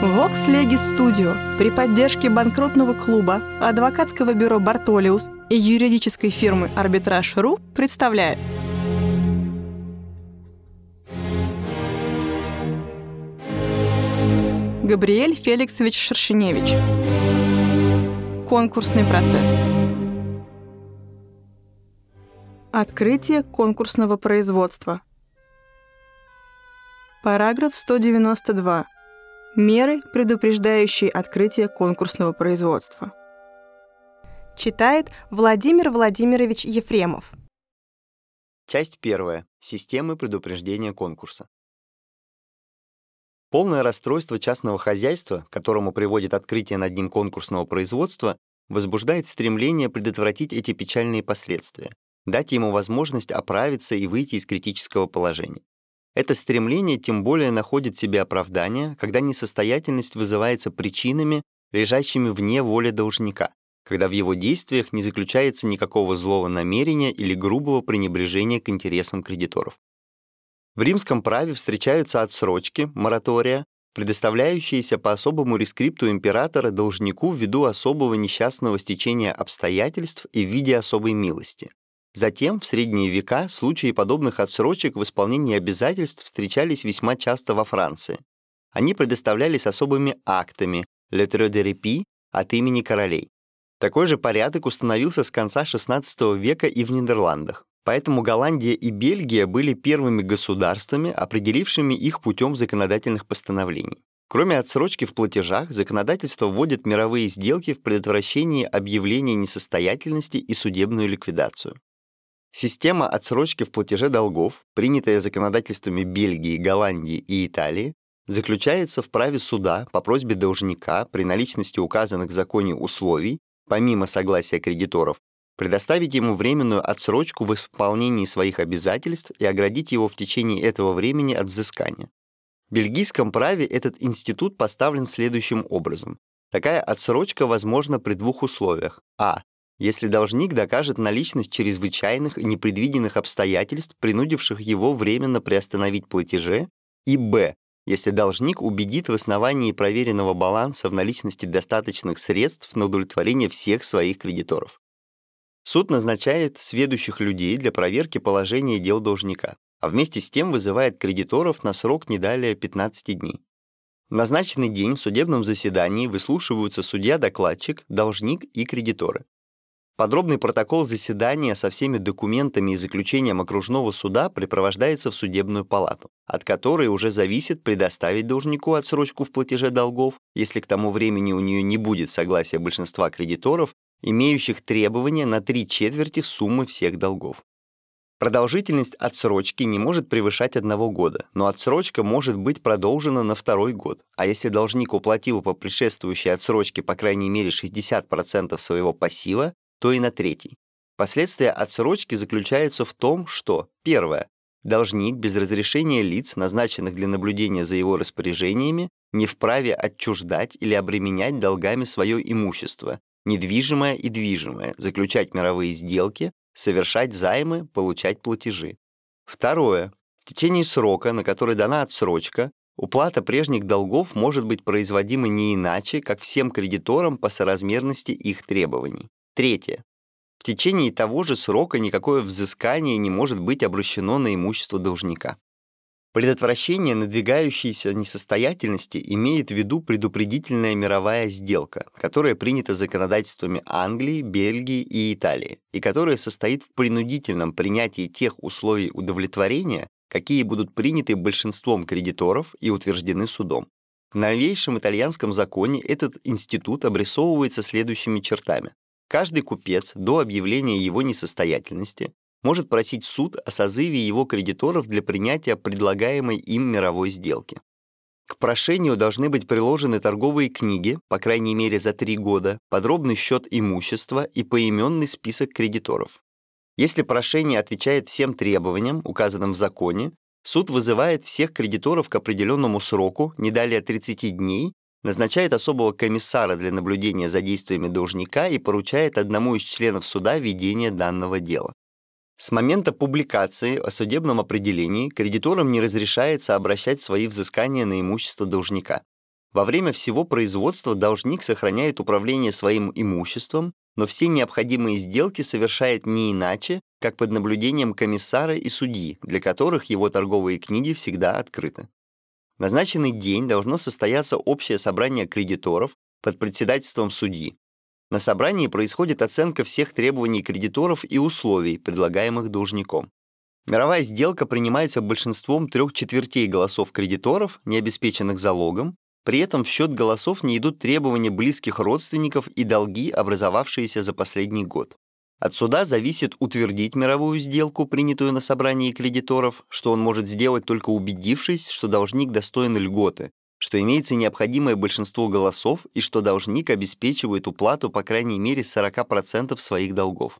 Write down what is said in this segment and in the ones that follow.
Вокс Легис Студио при поддержке Банкротного клуба, адвокатского бюро «Бартолиус» и юридической фирмы «Арбитраж.ру» представляет. Габриэль Феликсович Шершеневич. Конкурсный процесс. Открытие конкурсного производства. Параграф 192. Меры, предупреждающие открытие конкурсного производства. Читает Владимир Владимирович Ефремов. Часть 1. Системы предупреждения конкурса. Полное расстройство частного хозяйства, к которому приводит открытие над ним конкурсного производства, возбуждает стремление предотвратить эти печальные последствия, дать ему возможность оправиться и выйти из критического положения. Это стремление тем более находит себе оправдание, когда несостоятельность вызывается причинами, лежащими вне воли должника, когда в его действиях не заключается никакого злого намерения или грубого пренебрежения к интересам кредиторов. В римском праве встречаются отсрочки, моратория, предоставляющиеся по особому рескрипту императора должнику ввиду особого несчастного стечения обстоятельств и в виде особой милости. Затем, в средние века, случаи подобных отсрочек в исполнении обязательств встречались весьма часто во Франции. Они предоставлялись особыми актами «lettre de répit» от имени королей. Такой же порядок установился с конца XVI века и в Нидерландах. Поэтому Голландия и Бельгия были первыми государствами, определившими их путем законодательных постановлений. Кроме отсрочки в платежах, законодательство вводит мировые сделки в предотвращении объявления несостоятельности и судебную ликвидацию. Система отсрочки в платеже долгов, принятая законодательствами Бельгии, Голландии и Италии, заключается в праве суда по просьбе должника при наличности указанных в законе условий, помимо согласия кредиторов, предоставить ему временную отсрочку в исполнении своих обязательств и оградить его в течение этого времени от взыскания. В бельгийском праве этот институт поставлен следующим образом. Такая отсрочка возможна при двух условиях. А. Если должник докажет наличность чрезвычайных и непредвиденных обстоятельств, принудивших его временно приостановить платежи. И Б. Если должник убедит в основании проверенного баланса в наличности достаточных средств на удовлетворение всех своих кредиторов. Суд назначает сведущих людей для проверки положения дел должника, а вместе с тем вызывает кредиторов на срок не далее 15 дней. В назначенный день в судебном заседании выслушиваются судья-докладчик, должник и кредиторы. Подробный протокол заседания со всеми документами и заключением окружного суда препровождается в судебную палату, от которой уже зависит предоставить должнику отсрочку в платеже долгов, если к тому времени у нее не будет согласия большинства кредиторов, имеющих требования на 3/4 суммы всех долгов. Продолжительность отсрочки не может превышать 1 года, но отсрочка может быть продолжена на 2 год, а если должник уплатил по предшествующей отсрочке по крайней мере 60% своего пассива, то и на 3-й. Последствия отсрочки заключаются в том, что: первое, должник без разрешения лиц, назначенных для наблюдения за его распоряжениями, не вправе отчуждать или обременять долгами свое имущество, недвижимое и движимое, заключать мировые сделки, совершать займы, получать платежи. Второе. В течение срока, на который дана отсрочка, уплата прежних долгов может быть производима не иначе, как всем кредиторам по соразмерности их требований. Третье. В течение того же срока никакое взыскание не может быть обращено на имущество должника. Предотвращение надвигающейся несостоятельности имеет в виду предупредительная мировая сделка, которая принята законодательствами Англии, Бельгии и Италии, и которая состоит в принудительном принятии тех условий удовлетворения, какие будут приняты большинством кредиторов и утверждены судом. В новейшем итальянском законе этот институт обрисовывается следующими чертами. Каждый купец до объявления его несостоятельности может просить суд о созыве его кредиторов для принятия предлагаемой им мировой сделки. К прошению должны быть приложены торговые книги, по крайней мере за 3 года, подробный счет имущества и поименный список кредиторов. Если прошение отвечает всем требованиям, указанным в законе, суд вызывает всех кредиторов к определенному сроку, не далее 30 дней, назначает особого комиссара для наблюдения за действиями должника и поручает одному из членов суда ведение данного дела. С момента публикации о судебном определении кредиторам не разрешается обращать свои взыскания на имущество должника. Во время всего производства должник сохраняет управление своим имуществом, но все необходимые сделки совершает не иначе, как под наблюдением комиссара и судьи, для которых его торговые книги всегда открыты. В назначенный день должно состояться общее собрание кредиторов под председательством судьи. На собрании происходит оценка всех требований кредиторов и условий, предлагаемых должником. Мировая сделка принимается большинством 3/4 голосов кредиторов, не обеспеченных залогом. При этом в счет голосов не идут требования близких родственников и долги, образовавшиеся за последний год. От суда зависит утвердить мировую сделку, принятую на собрании кредиторов, что он может сделать, только убедившись, что должник достоин льготы, что имеется необходимое большинство голосов и что должник обеспечивает уплату по крайней мере 40% своих долгов.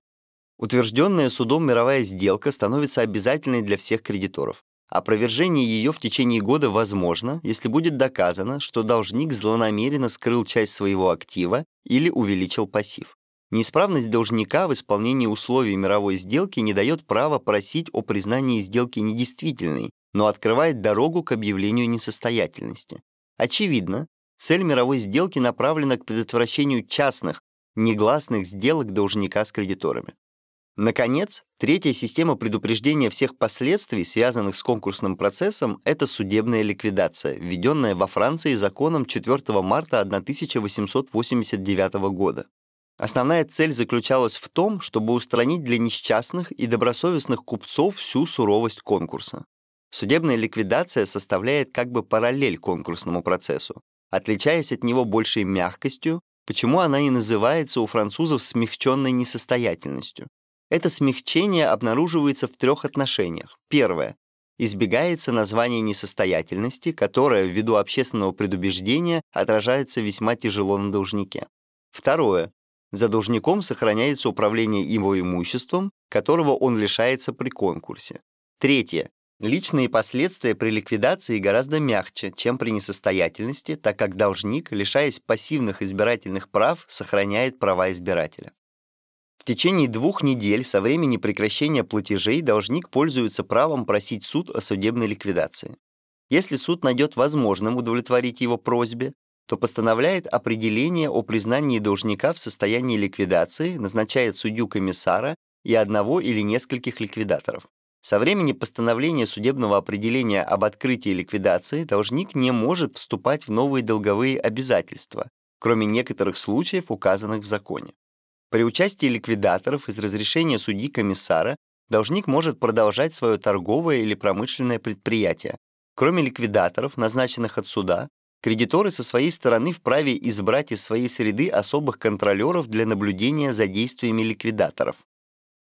Утвержденная судом мировая сделка становится обязательной для всех кредиторов. Опровержение ее в течение года возможно, если будет доказано, что должник злонамеренно скрыл часть своего актива или увеличил пассив. Неисправность должника в исполнении условий мировой сделки не дает права просить о признании сделки недействительной, но открывает дорогу к объявлению несостоятельности. Очевидно, цель мировой сделки направлена к предотвращению частных, негласных сделок должника с кредиторами. Наконец, третья система предупреждения всех последствий, связанных с конкурсным процессом, это судебная ликвидация, введенная во Франции законом 4 марта 1889 года. Основная цель заключалась в том, чтобы устранить для несчастных и добросовестных купцов всю суровость конкурса. Судебная ликвидация составляет как бы параллель конкурсному процессу, отличаясь от него большей мягкостью, почему она и называется у французов смягченной несостоятельностью. Это смягчение обнаруживается в 3 отношениях. Первое. Избегается название несостоятельности, которое, ввиду общественного предубеждения, отражается весьма тяжело на должнике. Второе. За должником сохраняется управление его имуществом, которого он лишается при конкурсе. Третье. Личные последствия при ликвидации гораздо мягче, чем при несостоятельности, так как должник, лишаясь пассивных избирательных прав, сохраняет права избирателя. В течение 2 недель со времени прекращения платежей должник пользуется правом просить суд о судебной ликвидации. Если суд найдет возможным удовлетворить его просьбе, то постановляет определение о признании должника в состоянии ликвидации, назначает судью-комиссара и одного или нескольких ликвидаторов. Со времени постановления судебного определения об открытии ликвидации должник не может вступать в новые долговые обязательства, кроме некоторых случаев, указанных в законе. При участии ликвидаторов из разрешения судьи-комиссара должник может продолжать свое торговое или промышленное предприятие. Кроме ликвидаторов, назначенных от суда, кредиторы со своей стороны вправе избрать из своей среды особых контролеров для наблюдения за действиями ликвидаторов.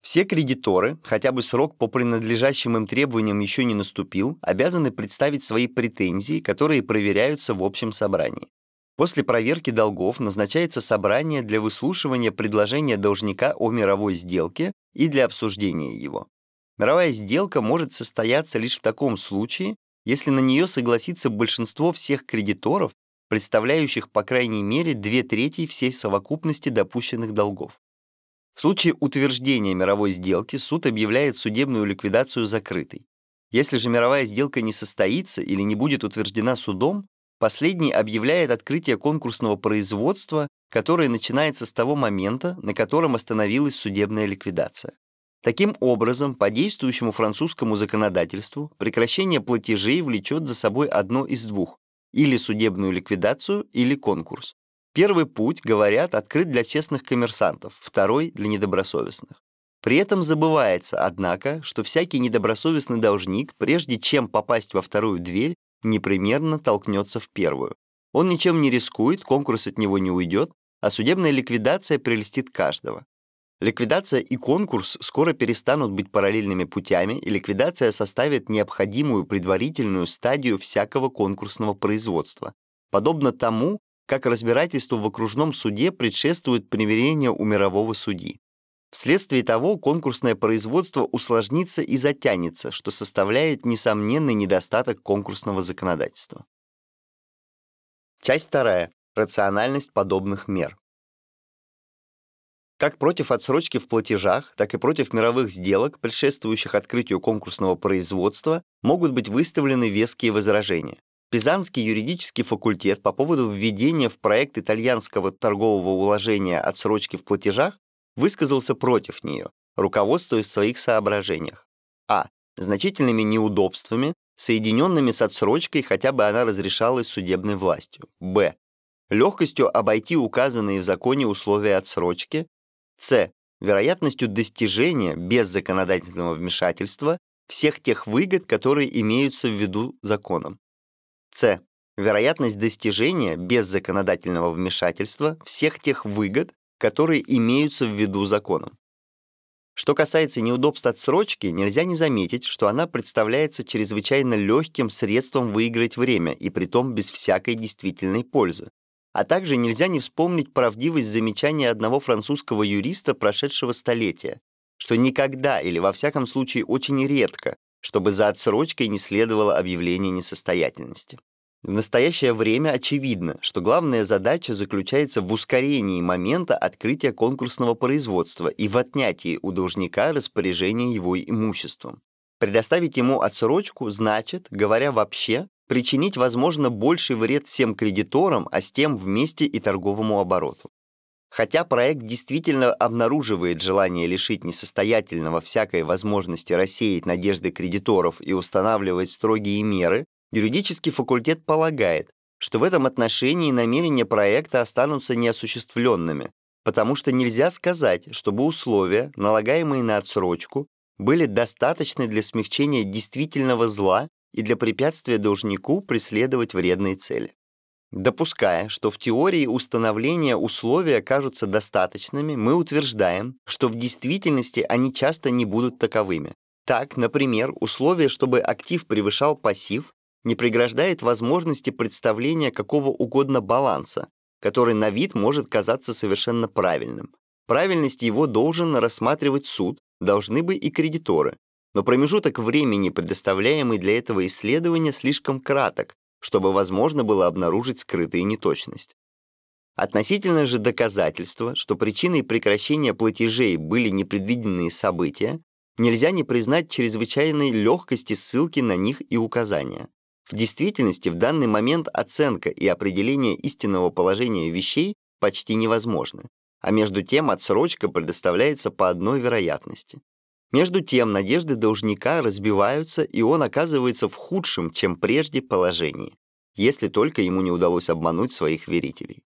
Все кредиторы, хотя бы срок по принадлежащим им требованиям еще не наступил, обязаны представить свои претензии, которые проверяются в общем собрании. После проверки долгов назначается собрание для выслушивания предложения должника о мировой сделке и для обсуждения его. Мировая сделка может состояться лишь в таком случае, если на нее согласится большинство всех кредиторов, представляющих по крайней мере 2/3 всей совокупности допущенных долгов. В случае утверждения мировой сделки суд объявляет судебную ликвидацию закрытой. Если же мировая сделка не состоится или не будет утверждена судом, последний объявляет открытие конкурсного производства, которое начинается с того момента, на котором остановилась судебная ликвидация. Таким образом, по действующему французскому законодательству прекращение платежей влечет за собой одно из двух – или судебную ликвидацию, или конкурс. Первый путь, говорят, открыт для честных коммерсантов, второй – для недобросовестных. При этом забывается, однако, что всякий недобросовестный должник, прежде чем попасть во вторую дверь, непременно толкнется в первую. Он ничем не рискует, конкурс от него не уйдет, а судебная ликвидация прелестит каждого. Ликвидация и конкурс скоро перестанут быть параллельными путями, и ликвидация составит необходимую предварительную стадию всякого конкурсного производства, подобно тому, как разбирательству в окружном суде предшествует примирение у мирового судьи. Вследствие того, конкурсное производство усложнится и затянется, что составляет несомненный недостаток конкурсного законодательства. Часть 2. Рациональность подобных мер. Как против отсрочки в платежах, так и против мировых сделок, предшествующих открытию конкурсного производства, могут быть выставлены веские возражения. Пизанский юридический факультет по поводу введения в проект итальянского торгового уложения отсрочки в платежах высказался против нее, руководствуясь в своих соображениях. А. Значительными неудобствами, соединенными с отсрочкой, хотя бы она разрешалась судебной властью. Б. Легкостью обойти указанные в законе условия отсрочки. С. Вероятностью достижения, без законодательного вмешательства, всех тех выгод, которые имеются в виду законом. С. Вероятность достижения, без законодательного вмешательства, всех тех выгод, которые имеются в виду законом. Что касается неудобств отсрочки, нельзя не заметить, что она представляется чрезвычайно легким средством выиграть время, и притом без всякой действительной пользы. А также нельзя не вспомнить правдивость замечания одного французского юриста прошедшего столетия, что никогда или во всяком случае очень редко, чтобы за отсрочкой не следовало объявление несостоятельности. В настоящее время очевидно, что главная задача заключается в ускорении момента открытия конкурсного производства и в отнятии у должника распоряжения его имуществом. Предоставить ему отсрочку значит, говоря вообще, причинить, возможно, больший вред всем кредиторам, а с тем вместе и торговому обороту. Хотя проект действительно обнаруживает желание лишить несостоятельного всякой возможности рассеять надежды кредиторов и устанавливать строгие меры, юридический факультет полагает, что в этом отношении намерения проекта останутся неосуществленными, потому что нельзя сказать, чтобы условия, налагаемые на отсрочку, были достаточны для смягчения действительного зла и для препятствия должнику преследовать вредные цели. Допуская, что в теории установления условия кажутся достаточными, мы утверждаем, что в действительности они часто не будут таковыми. Так, например, условие, чтобы актив превышал пассив, не преграждает возможности представления какого угодно баланса, который на вид может казаться совершенно правильным. Правильность его должен рассматривать суд, должны бы и кредиторы. Но промежуток времени, предоставляемый для этого исследования, слишком краток, чтобы возможно было обнаружить скрытые неточности. Относительно же доказательства, что причиной прекращения платежей были непредвиденные события, нельзя не признать чрезвычайной легкости ссылки на них и указания. В действительности в данный момент оценка и определение истинного положения вещей почти невозможны, а между тем отсрочка предоставляется по одной вероятности. Между тем надежды должника разбиваются, и он оказывается в худшем, чем прежде, положении, если только ему не удалось обмануть своих верителей.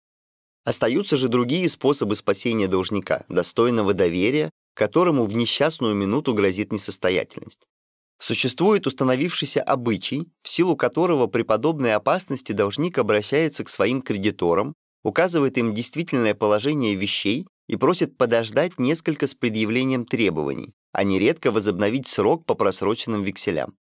Остаются же другие способы спасения должника, достойного доверия, которому в несчастную минуту грозит несостоятельность. Существует установившийся обычай, в силу которого при подобной опасности должник обращается к своим кредиторам, указывает им действительное положение вещей и просит подождать несколько с предъявлением требований, а нередко возобновить срок по просроченным векселям.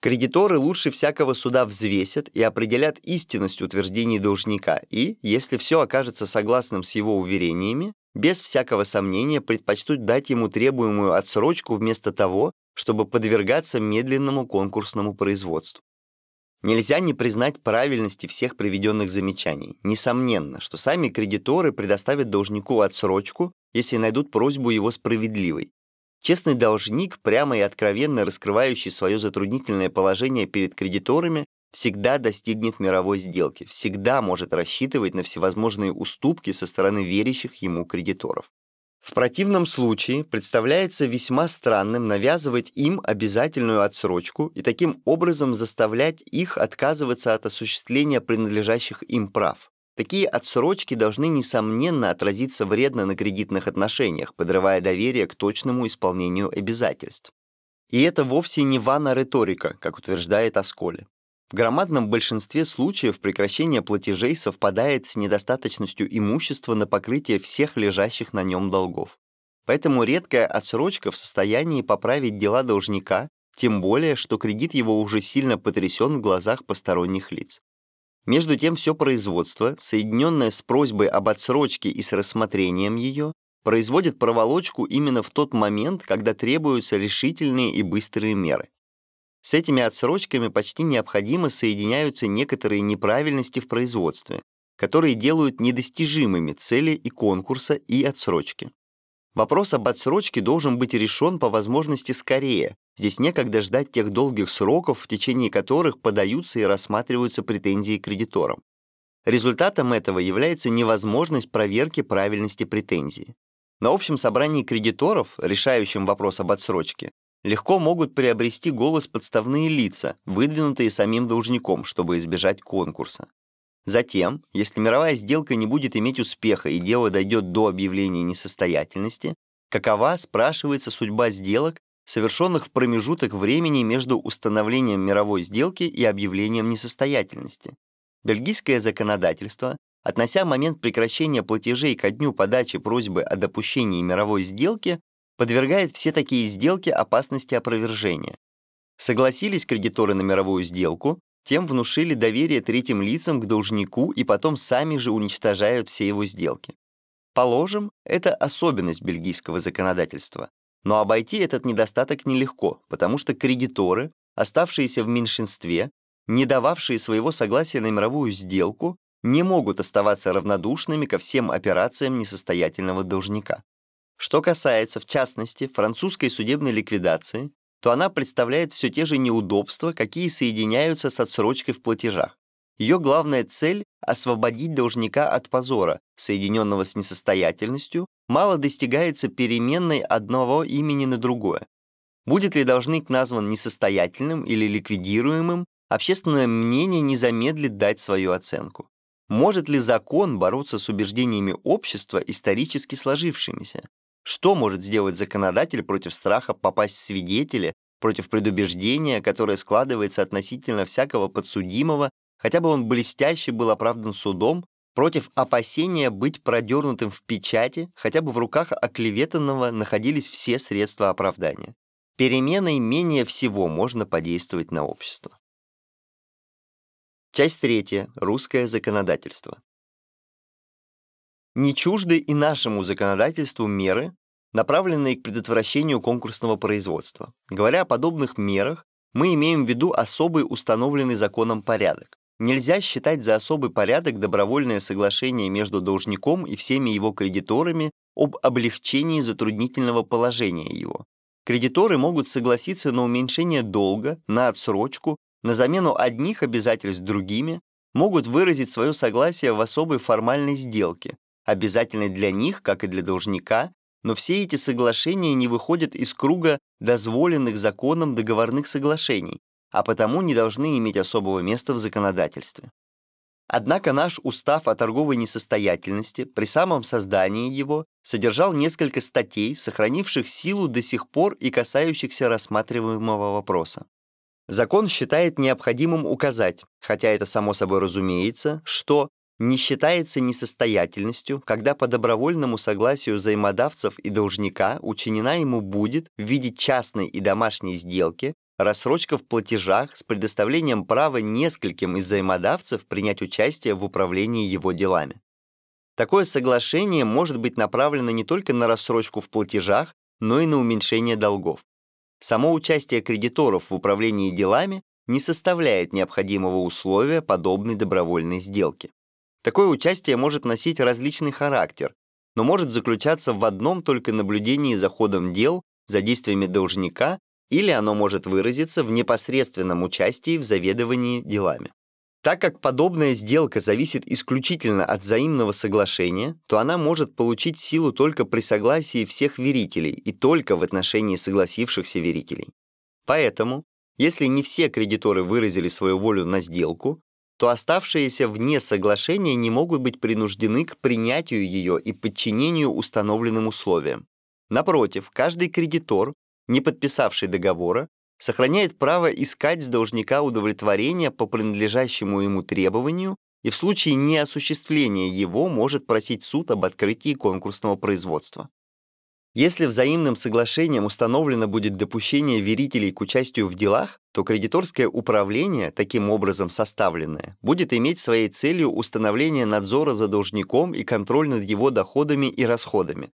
Кредиторы лучше всякого суда взвесят и определят истинность утверждений должника и, если все окажется согласным с его уверениями, без всякого сомнения предпочтут дать ему требуемую отсрочку вместо того, чтобы подвергаться медленному конкурсному производству. Нельзя не признать правильности всех приведенных замечаний. Несомненно, что сами кредиторы предоставят должнику отсрочку, если найдут просьбу его справедливой. Честный должник, прямо и откровенно раскрывающий свое затруднительное положение перед кредиторами, всегда достигнет мировой сделки, всегда может рассчитывать на всевозможные уступки со стороны верящих ему кредиторов. В противном случае представляется весьма странным навязывать им обязательную отсрочку и таким образом заставлять их отказываться от осуществления принадлежащих им прав. Такие отсрочки должны, несомненно, отразиться вредно на кредитных отношениях, подрывая доверие к точному исполнению обязательств. И это вовсе не вана-риторика, как утверждает Осколь. В громадном большинстве случаев прекращение платежей совпадает с недостаточностью имущества на покрытие всех лежащих на нем долгов. Поэтому редкая отсрочка в состоянии поправить дела должника, тем более, что кредит его уже сильно потрясен в глазах посторонних лиц. Между тем, все производство, соединенное с просьбой об отсрочке и с рассмотрением ее, производит проволочку именно в тот момент, когда требуются решительные и быстрые меры. С этими отсрочками почти необходимо соединяются некоторые неправильности в производстве, которые делают недостижимыми цели и конкурса, и отсрочки. Вопрос об отсрочке должен быть решен по возможности скорее, Здесь некогда ждать тех долгих сроков, в течение которых подаются и рассматриваются претензии кредиторам. Результатом этого является невозможность проверки правильности претензии. На общем собрании кредиторов, решающим вопрос об отсрочке, легко могут приобрести голос подставные лица, выдвинутые самим должником, чтобы избежать конкурса. Затем, если мировая сделка не будет иметь успеха и дело дойдет до объявления несостоятельности, какова, спрашивается, судьба сделок, совершенных в промежуток времени между установлением мировой сделки и объявлением несостоятельности. Бельгийское законодательство, относя момент прекращения платежей ко дню подачи просьбы о допущении мировой сделки, подвергает все такие сделки опасности опровержения. Согласились кредиторы на мировую сделку, тем внушили доверие третьим лицам к должнику и потом сами же уничтожают все его сделки. Положим, это особенность бельгийского законодательства. Но обойти этот недостаток нелегко, потому что кредиторы, оставшиеся в меньшинстве, не дававшие своего согласия на мировую сделку, не могут оставаться равнодушными ко всем операциям несостоятельного должника. Что касается, в частности, французской судебной ликвидации, то она представляет все те же неудобства, какие соединяются с отсрочкой в платежах. Ее главная цель – освободить должника от позора, соединенного с несостоятельностью, мало достигается переменной одного имени на другое. Будет ли должник назван несостоятельным или ликвидируемым, общественное мнение не замедлит дать свою оценку. Может ли закон бороться с убеждениями общества, исторически сложившимися? Что может сделать законодатель против страха попасть в свидетели, против предубеждения, которое складывается относительно всякого подсудимого, хотя бы он блестяще был оправдан судом, против опасения быть продернутым в печати, хотя бы в руках оклеветанного находились все средства оправдания? Переменой менее всего можно подействовать на общество. Часть 3. Русское законодательство. Не чужды и нашему законодательству меры, направленные к предотвращению конкурсного производства. Говоря о подобных мерах, мы имеем в виду особый установленный законом порядок. Нельзя считать за особый порядок добровольное соглашение между должником и всеми его кредиторами об облегчении затруднительного положения его. Кредиторы могут согласиться на уменьшение долга, на отсрочку, на замену одних обязательств другими, могут выразить свое согласие в особой формальной сделке, обязательной для них, как и для должника, но все эти соглашения не выходят из круга дозволенных законом договорных соглашений, а потому не должны иметь особого места в законодательстве. Однако наш Устав о торговой несостоятельности при самом создании его содержал несколько статей, сохранивших силу до сих пор и касающихся рассматриваемого вопроса. Закон считает необходимым указать, хотя это само собой разумеется, что не считается несостоятельностью, когда по добровольному согласию заимодавцев и должника учинена ему будет в виде частной и домашней сделки рассрочка в платежах с предоставлением права нескольким из заимодавцев принять участие в управлении его делами. Такое соглашение может быть направлено не только на рассрочку в платежах, но и на уменьшение долгов. Само участие кредиторов в управлении делами не составляет необходимого условия подобной добровольной сделки. Такое участие может носить различный характер, но может заключаться в одном только наблюдении за ходом дел, за действиями должника, или оно может выразиться в непосредственном участии в заведовании делами. Так как подобная сделка зависит исключительно от взаимного соглашения, то она может получить силу только при согласии всех верителей и только в отношении согласившихся верителей. Поэтому, если не все кредиторы выразили свою волю на сделку, то оставшиеся вне соглашения не могут быть принуждены к принятию ее и подчинению установленным условиям. Напротив, каждый кредитор, не подписавший договора, сохраняет право искать с должника удовлетворение по принадлежащему ему требованию и в случае неосуществления его может просить суд об открытии конкурсного производства. Если взаимным соглашением установлено будет допущение верителей к участию в делах, то кредиторское управление, таким образом составленное, будет иметь своей целью установление надзора за должником и контроль над его доходами и расходами.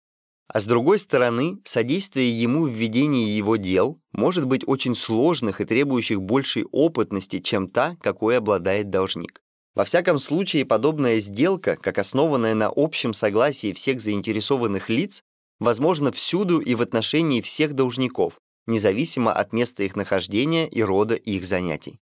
А с другой стороны, содействие ему в ведении его дел может быть очень сложных и требующих большей опытности, чем та, какой обладает должник. Во всяком случае, подобная сделка, как основанная на общем согласии всех заинтересованных лиц, возможно, всюду и в отношении всех должников, независимо от места их нахождения и рода их занятий.